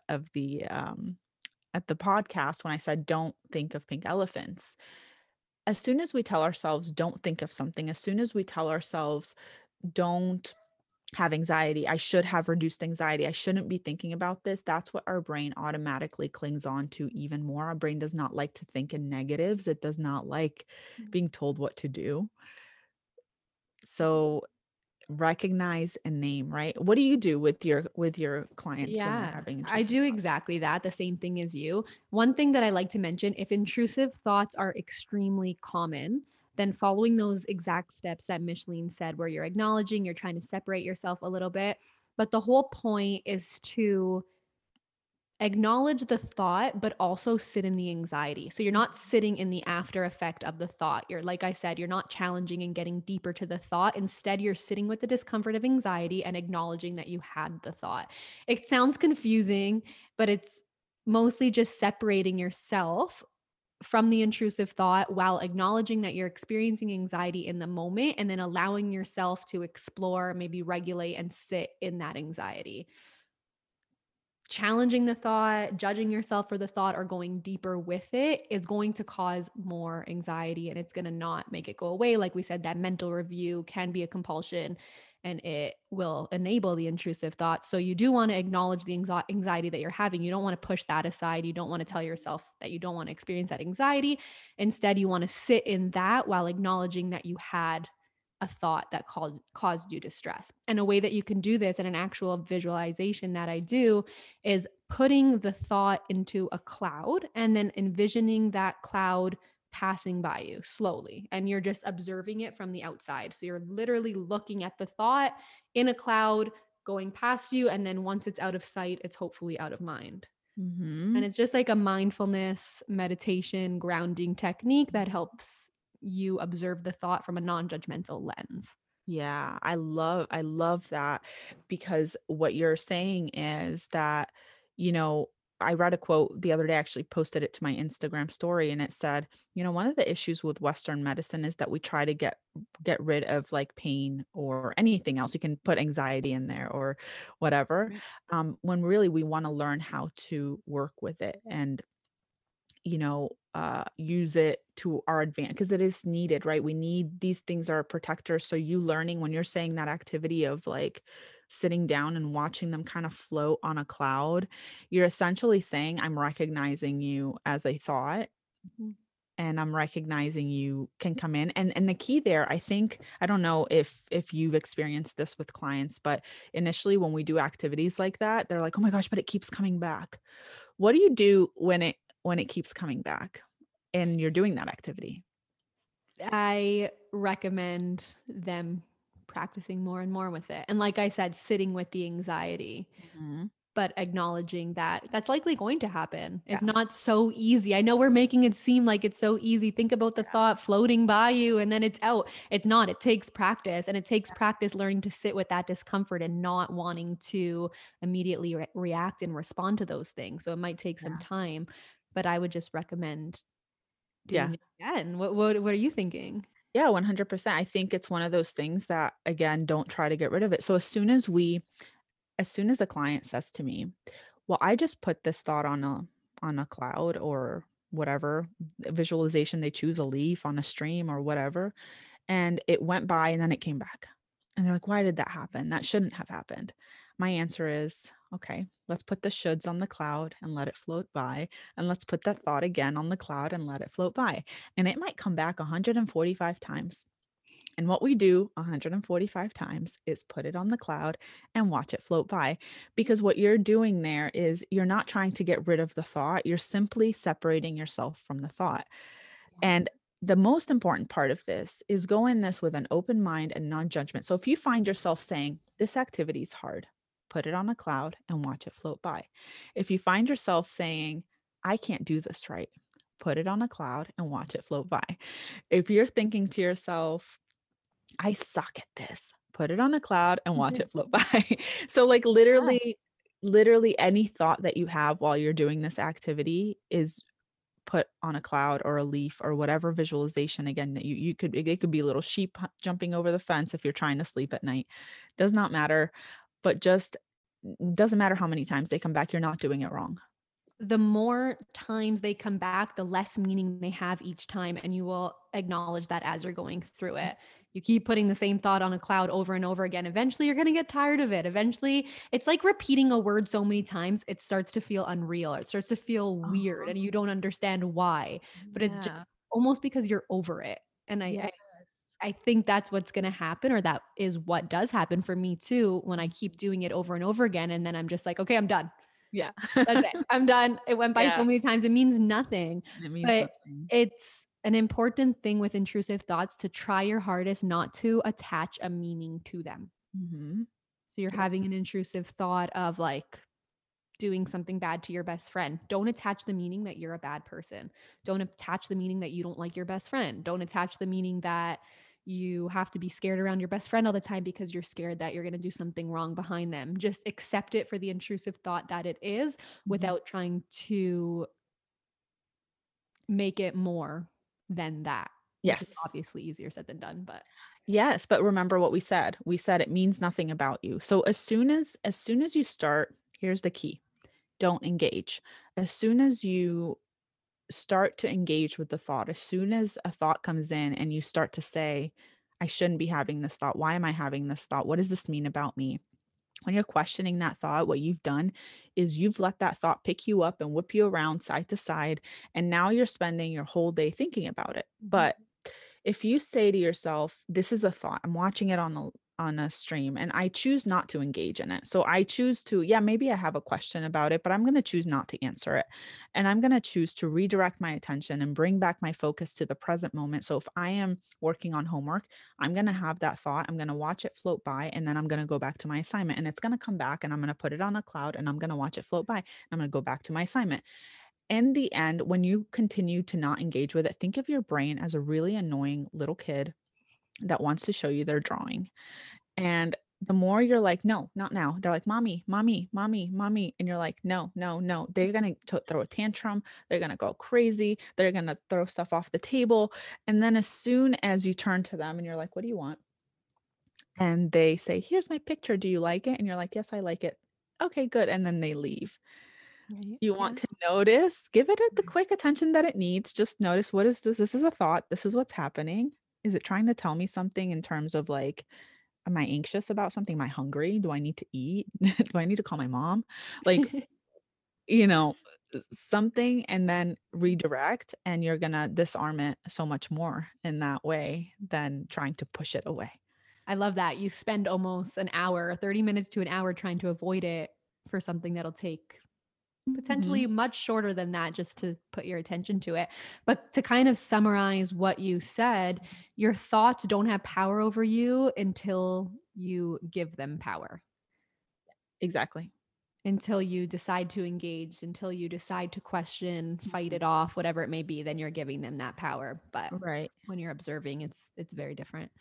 podcast when I said, don't think of pink elephants. As soon as we tell ourselves, don't think of something, as soon as we tell ourselves, don't have anxiety, I should have reduced anxiety, I shouldn't be thinking about this, that's what our brain automatically clings on to even more. Our brain does not like to think in negatives. It does not like being told what to do. So recognize and name, right? What do you do with your clients when they're having intrusive thoughts? I do exactly that, the same thing as you. One thing that I like to mention, if intrusive thoughts are extremely common, then following those exact steps that Micheline said, where you're acknowledging, you're trying to separate yourself a little bit. But the whole point is to acknowledge the thought, but also sit in the anxiety. So you're not sitting in the after effect of the thought. You're, like I said, you're not challenging and getting deeper to the thought. Instead, you're sitting with the discomfort of anxiety and acknowledging that you had the thought. It sounds confusing, but it's mostly just separating yourself from the intrusive thought while acknowledging that you're experiencing anxiety in the moment, and then allowing yourself to explore, maybe regulate and sit in that anxiety. Challenging the thought, judging yourself for the thought, or going deeper with it is going to cause more anxiety, and it's going to not make it go away. Like we said, that mental review can be a compulsion and it will enable the intrusive thoughts. So you do want to acknowledge the anxiety that you're having. You don't want to push that aside. You don't want to tell yourself that you don't want to experience that anxiety. Instead, you want to sit in that while acknowledging that you had a thought that caused you distress. And a way that you can do this, in an actual visualization that I do, is putting the thought into a cloud and then envisioning that cloud passing by you slowly, and you're just observing it from the outside. So you're literally looking at the thought in a cloud going past you, and then once it's out of sight, it's hopefully out of mind. Mm-hmm. And it's just like a mindfulness meditation grounding technique that helps you observe the thought from a non-judgmental lens. Yeah, I love that, because what you're saying is that, you know, I read a quote the other day, I actually posted it to my Instagram story, and it said, you know, one of the issues with Western medicine is that we try to get rid of like pain or anything else. You can put anxiety in there or whatever, when really we want to learn how to work with it and, you know, use it to our advantage, because it is needed, right? We need, these things are protectors. So you learning, when you're saying that activity of like sitting down and watching them kind of float on a cloud, you're essentially saying, I'm recognizing you as a thought, mm-hmm. and I'm recognizing you can come in. And the key there, I think, I don't know if you've experienced this with clients, but initially when we do activities like that, they're like, oh my gosh, but it keeps coming back. What do you do when it keeps coming back and you're doing that activity? I recommend them practicing more and more with it. And like I said, sitting with the anxiety, mm-hmm. but acknowledging that that's likely going to happen. Yeah. It's not so easy. I know we're making it seem like it's so easy. Think about the thought floating by you and then it's out. It's not. It takes practice, and it takes practice learning to sit with that discomfort and not wanting to immediately react and respond to those things. So it might take some time, but I would just recommend doing it again. What are you thinking? Yeah, 100%. I think it's one of those things that, again, don't try to get rid of it. So as soon as a client says to me, well, I just put this thought on a cloud or whatever visualization they choose, a leaf on a stream or whatever, and it went by and then it came back. And they're like, why did that happen? That shouldn't have happened. My answer is, okay, let's put the shoulds on the cloud and let it float by. And let's put that thought again on the cloud and let it float by. And it might come back 145 times. And what we do 145 times is put it on the cloud and watch it float by, because what you're doing there is you're not trying to get rid of the thought. You're simply separating yourself from the thought. And the most important part of this is go in this with an open mind and non-judgment. So if you find yourself saying this activity is hard, put it on a cloud and watch it float by. If you find yourself saying, I can't do this right, put it on a cloud and watch it float by. If you're thinking to yourself, I suck at this, put it on a cloud and watch it float by. So like literally any thought that you have while you're doing this activity is put on a cloud or a leaf or whatever visualization. Again, it could be little sheep jumping over the fence if you're trying to sleep at night. Does not matter, but just doesn't matter how many times they come back. You're not doing it wrong. The more times they come back, the less meaning they have each time. And you will acknowledge that as you're going through it. You keep putting the same thought on a cloud over and over again. Eventually you're going to get tired of it. Eventually it's like repeating a word so many times, it starts to feel unreal. It starts to feel weird and you don't understand why, but it's just almost because you're over it. And I think that's what's going to happen, or that is what does happen for me too, when I keep doing it over and over again. And then I'm just like, okay, I'm done. Yeah. That's it. I'm done. It went by so many times. It means nothing. It means nothing. It's an important thing with intrusive thoughts to try your hardest not to attach a meaning to them. Mm-hmm. So you're having an intrusive thought of like doing something bad to your best friend. Don't attach the meaning that you're a bad person. Don't attach the meaning that you don't like your best friend. Don't attach the meaning that you have to be scared around your best friend all the time because you're scared that you're going to do something wrong behind them. Just accept it for the intrusive thought that it is without trying to make it more than that. Yes. Obviously easier said than done, but yes. But remember what we said, it means nothing about you. So as soon as you start, here's the key, don't engage. As soon as you start to engage with the thought, as soon as a thought comes in and you start to say, I shouldn't be having this thought. Why am I having this thought? What does this mean about me? When you're questioning that thought, what you've done is you've let that thought pick you up and whip you around side to side. And now you're spending your whole day thinking about it. But if you say to yourself, this is a thought, I'm watching it on a stream and I choose not to engage in it. So I choose to, maybe I have a question about it, but I'm going to choose not to answer it. And I'm going to choose to redirect my attention and bring back my focus to the present moment. So if I am working on homework, I'm going to have that thought, I'm going to watch it float by, and then I'm going to go back to my assignment, and it's going to come back and I'm going to put it on a cloud and I'm going to watch it float by. And I'm going to go back to my assignment. In the end, when you continue to not engage with it, think of your brain as a really annoying little kid that wants to show you their drawing. And the more you're like, no, not now. They're like, mommy, mommy, mommy, mommy. And you're like, no, no, no. They're going to throw a tantrum. They're going to go crazy. They're going to throw stuff off the table. And then as soon as you turn to them and you're like, what do you want? And they say, here's my picture. Do you like it? And you're like, yes, I like it. Okay, good. And then they leave. You want to notice, give it the quick attention that it needs. Just notice, what is this? This is a thought. This is what's happening. Is it trying to tell me something in terms of like, am I anxious about something? Am I hungry? Do I need to eat? Do I need to call my mom? Like, something and then redirect, and you're going to disarm it so much more in that way than trying to push it away. I love that. You spend almost an hour, 30 minutes to an hour trying to avoid it for something that'll take potentially much shorter than that just to put your attention to it. But to kind of summarize what you said, your thoughts don't have power over you until you give them power. Exactly. Until you decide to engage, until you decide to question, fight it off, whatever it may be, then you're giving them that power. But when you're observing, it's very different.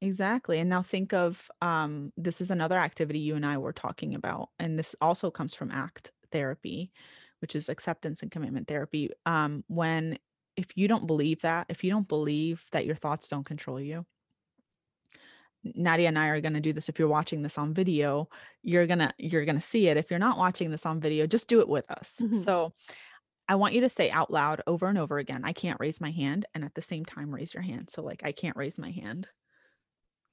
Exactly. And now think of, this is another activity you and I were talking about, and this also comes from ACT therapy, which is acceptance and commitment therapy. When, if you don't believe that, if you don't believe that your thoughts don't control you, Nadia and I are going to do this. If you're watching this on video, you're going to see it. If you're not watching this on video, just do it with us. Mm-hmm. So I want you to say out loud over and over again, I can't raise my hand. And at the same time, raise your hand. So like, I can't raise my hand.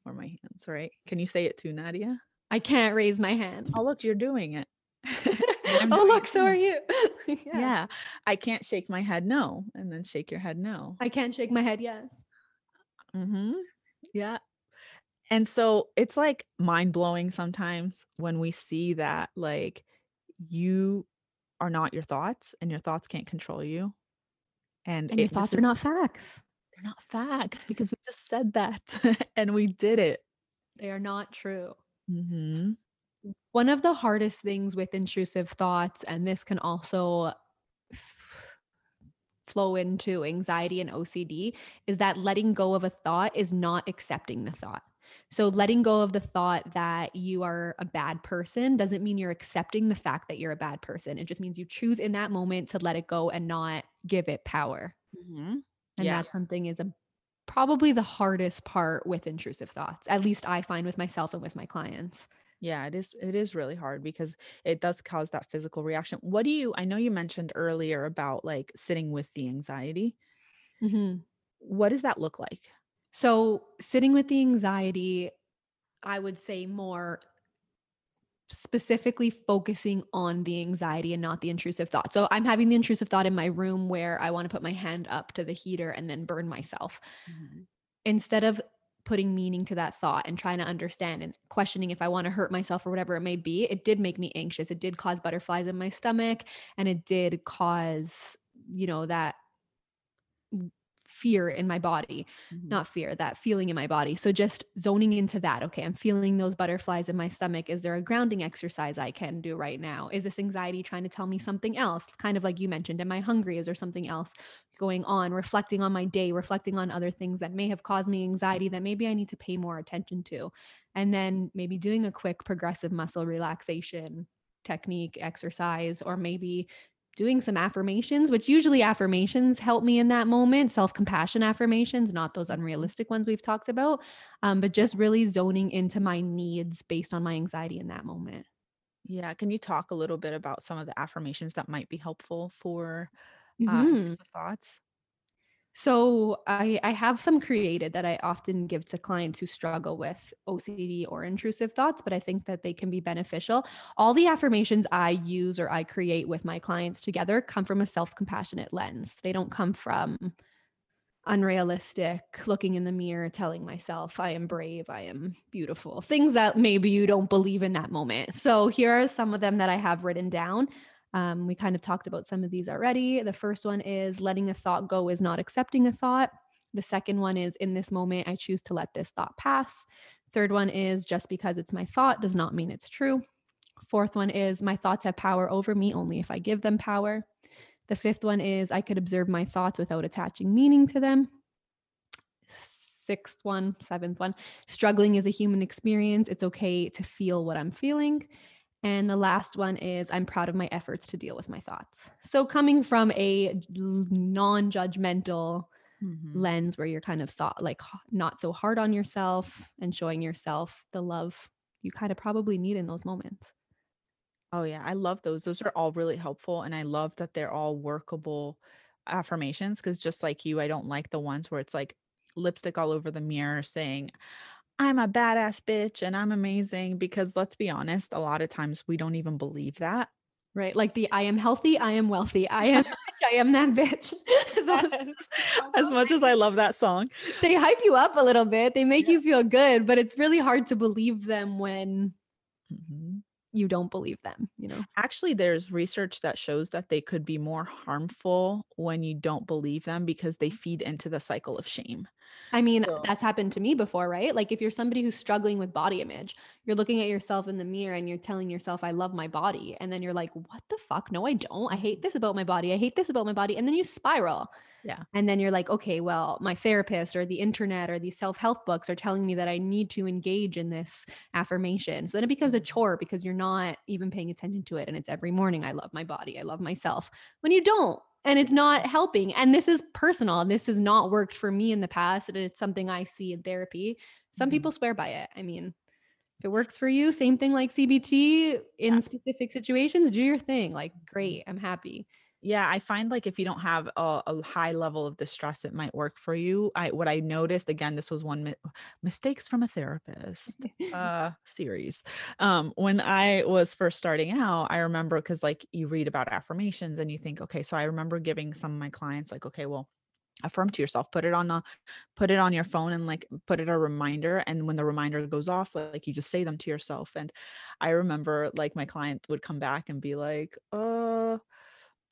Or my hands, right? Can you say it too, Nadia? I can't raise my hand. Oh, look, you're doing it. Oh, look, so are you. Yeah. I can't shake my head. No. And then shake your head. No. I can't shake my head. Yes. Mm-hmm. Yeah. And so it's like mind blowing sometimes when we see that, like, you are not your thoughts and your thoughts can't control you. And your thoughts are not facts. They're not facts because we just said that and we did it. They are not true. Mm-hmm. One of the hardest things with intrusive thoughts, and this can also flow into anxiety and OCD, is that letting go of a thought is not accepting the thought. So letting go of the thought that you are a bad person doesn't mean you're accepting the fact that you're a bad person. It just means you choose in that moment to let it go and not give it power. Mm-hmm. And that something is probably the hardest part with intrusive thoughts. At least I find with myself and with my clients. Yeah, it is really hard because it does cause that physical reaction. I know you mentioned earlier about like sitting with the anxiety. Mm-hmm. What does that look like? So sitting with the anxiety, I would say more specifically focusing on the anxiety and not the intrusive thought. So I'm having the intrusive thought in my room where I want to put my hand up to the heater and then burn myself. Mm-hmm. Instead of putting meaning to that thought and trying to understand and questioning if I want to hurt myself or whatever it may be, it did make me anxious. It did cause butterflies in my stomach, and it did cause, that fear in my body, that feeling in my body. So just zoning into that. Okay, I'm feeling those butterflies in my stomach. Is there a grounding exercise I can do right now? Is this anxiety trying to tell me something else? Kind of like you mentioned, am I hungry? Is there something else going on? Reflecting on my day, reflecting on other things that may have caused me anxiety that maybe I need to pay more attention to. And then maybe doing a quick progressive muscle relaxation technique exercise, or maybe doing some affirmations, which usually affirmations help me in that moment, self-compassion affirmations, not those unrealistic ones we've talked about, but just really zoning into my needs based on my anxiety in that moment. Yeah. Can you talk a little bit about some of the affirmations that might be helpful for thoughts? So I have some created that I often give to clients who struggle with OCD or intrusive thoughts, but I think that they can be beneficial. All the affirmations I use or I create with my clients together come from a self-compassionate lens. They don't come from unrealistic, looking in the mirror, telling myself, I am brave, I am beautiful, things that maybe you don't believe in that moment. So here are some of them that I have written down. We kind of talked about some of these already. The first one is letting a thought go is not accepting a thought. The second one is in this moment, I choose to let this thought pass. Third one is just because it's my thought does not mean it's true. Fourth one is my thoughts have power over me only if I give them power. The fifth one is I could observe my thoughts without attaching meaning to them. Seventh one, struggling is a human experience. It's okay to feel what I'm feeling. And the last one is I'm proud of my efforts to deal with my thoughts. So coming from a non-judgmental lens where you're kind of not so hard on yourself and showing yourself the love you kind of probably need in those moments. Oh yeah. I love those. Those are all really helpful. And I love that they're all workable affirmations. Cause just like you, I don't like the ones where it's like lipstick all over the mirror saying, I'm a badass bitch and I'm amazing, because let's be honest, a lot of times we don't even believe that. right? Like the I am healthy, I am wealthy, I am bitch, I am that bitch. As much as I love that song. They hype you up a little bit. They make you feel good, but it's really hard to believe them when you don't believe them, you know? Actually, there's research that shows that they could be more harmful when you don't believe them because they feed into the cycle of shame. I mean, that's happened to me before, right? Like if you're somebody who's struggling with body image, you're looking at yourself in the mirror and you're telling yourself, I love my body. And then you're like, what the fuck? No, I don't. I hate this about my body. I hate this about my body. And then you spiral. Yeah. And then you're like, okay, well, my therapist or the internet or these self-help books are telling me that I need to engage in this affirmation. So then it becomes a chore because you're not even paying attention to it. And it's every morning. I love my body. I love myself. When you don't. And it's not helping. And this is personal. This has not worked for me in the past. And it's something I see in therapy. Some people swear by it. I mean, if it works for you, same thing like CBT in specific situations, do your thing. Like, great. I'm happy. Yeah. I find like if you don't have a high level of distress, it might work for you. What I noticed, again, this was one mistakes from a therapist series. When I was first starting out, I remember, cause like you read about affirmations and you think, okay, so I remember giving some of my clients like, okay, well, affirm to yourself, put it on your phone and like put it a reminder. And when the reminder goes off, like you just say them to yourself. And I remember like my client would come back and be like,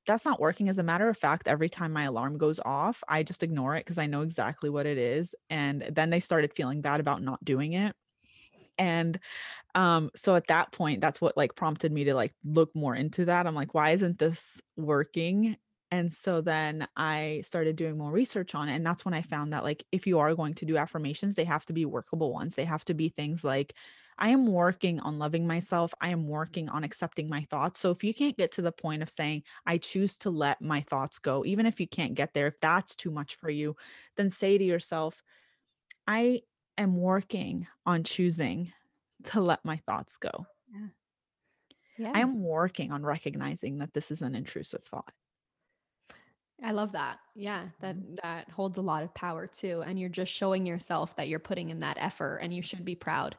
that's not working. As a matter of fact, every time my alarm goes off, I just ignore it because I know exactly what it is. And then they started feeling bad about not doing it. And so at that point, that's what like prompted me to like look more into that. I'm like, why isn't this working? And so then I started doing more research on it. And that's when I found that like, if you are going to do affirmations, they have to be workable ones. They have to be things like, I am working on loving myself. I am working on accepting my thoughts. So if you can't get to the point of saying, I choose to let my thoughts go, even if you can't get there, if that's too much for you, then say to yourself, I am working on choosing to let my thoughts go. Yeah. Yeah. I am working on recognizing that this is an intrusive thought. I love that. Yeah. That holds a lot of power too. And you're just showing yourself that you're putting in that effort and you should be proud.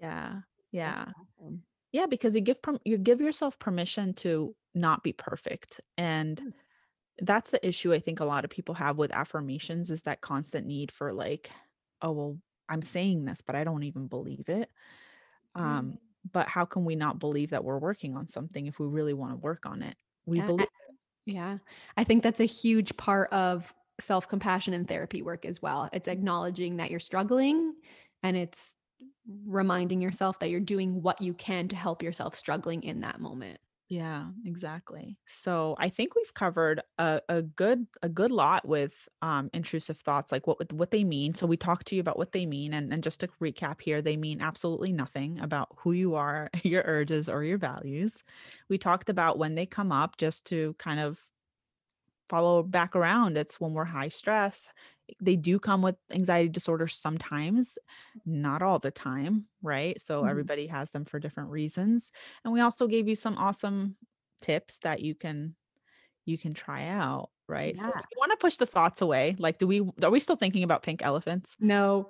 Yeah. Yeah. Awesome. Yeah. Because you give yourself permission to not be perfect. And that's the issue I think a lot of people have with affirmations is that constant need for like, oh, well, I'm saying this, but I don't even believe it. But how can we not believe that we're working on something if we really want to work on it? We believe it. Yeah. I think that's a huge part of self-compassion and therapy work as well. It's acknowledging that you're struggling and it's reminding yourself that you're doing what you can to help yourself struggling in that moment. Yeah, exactly. So I think we've covered a good lot with intrusive thoughts, like what they mean. So we talked to you about what they mean. And just to recap here, they mean absolutely nothing about who you are, your urges or your values. We talked about when they come up, just to kind of follow back around. It's when we're high stress. They do come with anxiety disorder sometimes, not all the time, right? So everybody has them for different reasons. And we also gave you some awesome tips that you can try out, right? Yeah. So if you want to push the thoughts away, like are we still thinking about pink elephants? No.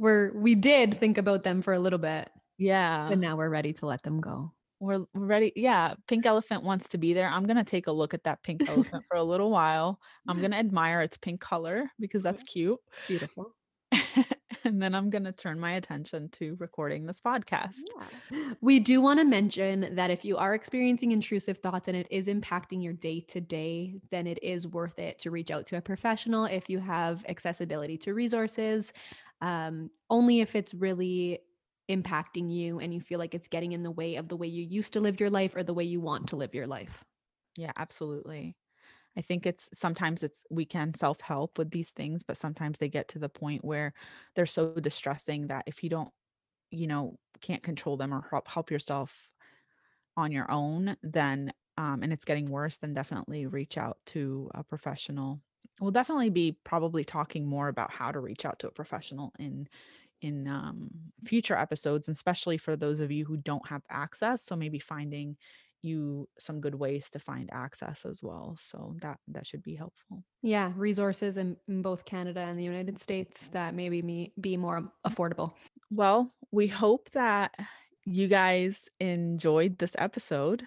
We did think about them for a little bit. Yeah. And now we're ready to let them go. We're ready. Yeah. Pink elephant wants to be there. I'm going to take a look at that pink elephant for a little while. I'm going to admire its pink color because that's cute. Beautiful. And then I'm going to turn my attention to recording this podcast. Yeah. We do want to mention that if you are experiencing intrusive thoughts and it is impacting your day to day, then it is worth it to reach out to a professional if you have accessibility to resources. Only if it's really impacting you and you feel like it's getting in the way of the way you used to live your life or the way you want to live your life. Yeah, absolutely. I think we can self-help with these things, but sometimes they get to the point where they're so distressing that if you don't, can't control them or help yourself on your own, then, and it's getting worse, then definitely reach out to a professional. We'll definitely be probably talking more about how to reach out to a professional in future episodes, and especially for those of you who don't have access. So maybe finding you some good ways to find access as well. So that should be helpful. Yeah. Resources in both Canada and the United States that maybe be more affordable. Well, we hope that you guys enjoyed this episode.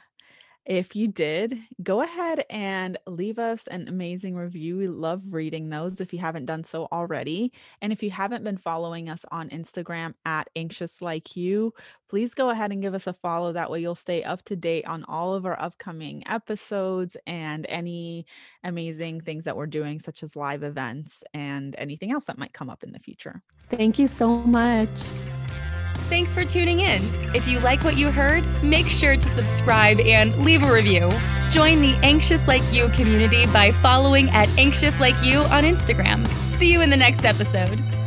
If you did, go ahead and leave us an amazing review. We love reading those if you haven't done so already. And if you haven't been following us on Instagram at anxiouslikeyou, please go ahead and give us a follow. That way you'll stay up to date on all of our upcoming episodes and any amazing things that we're doing, such as live events and anything else that might come up in the future. Thank you so much. Thanks for tuning in. If you like what you heard, make sure to subscribe and leave a review. Join the Anxious Like You community by following at Anxious Like You on Instagram. See you in the next episode.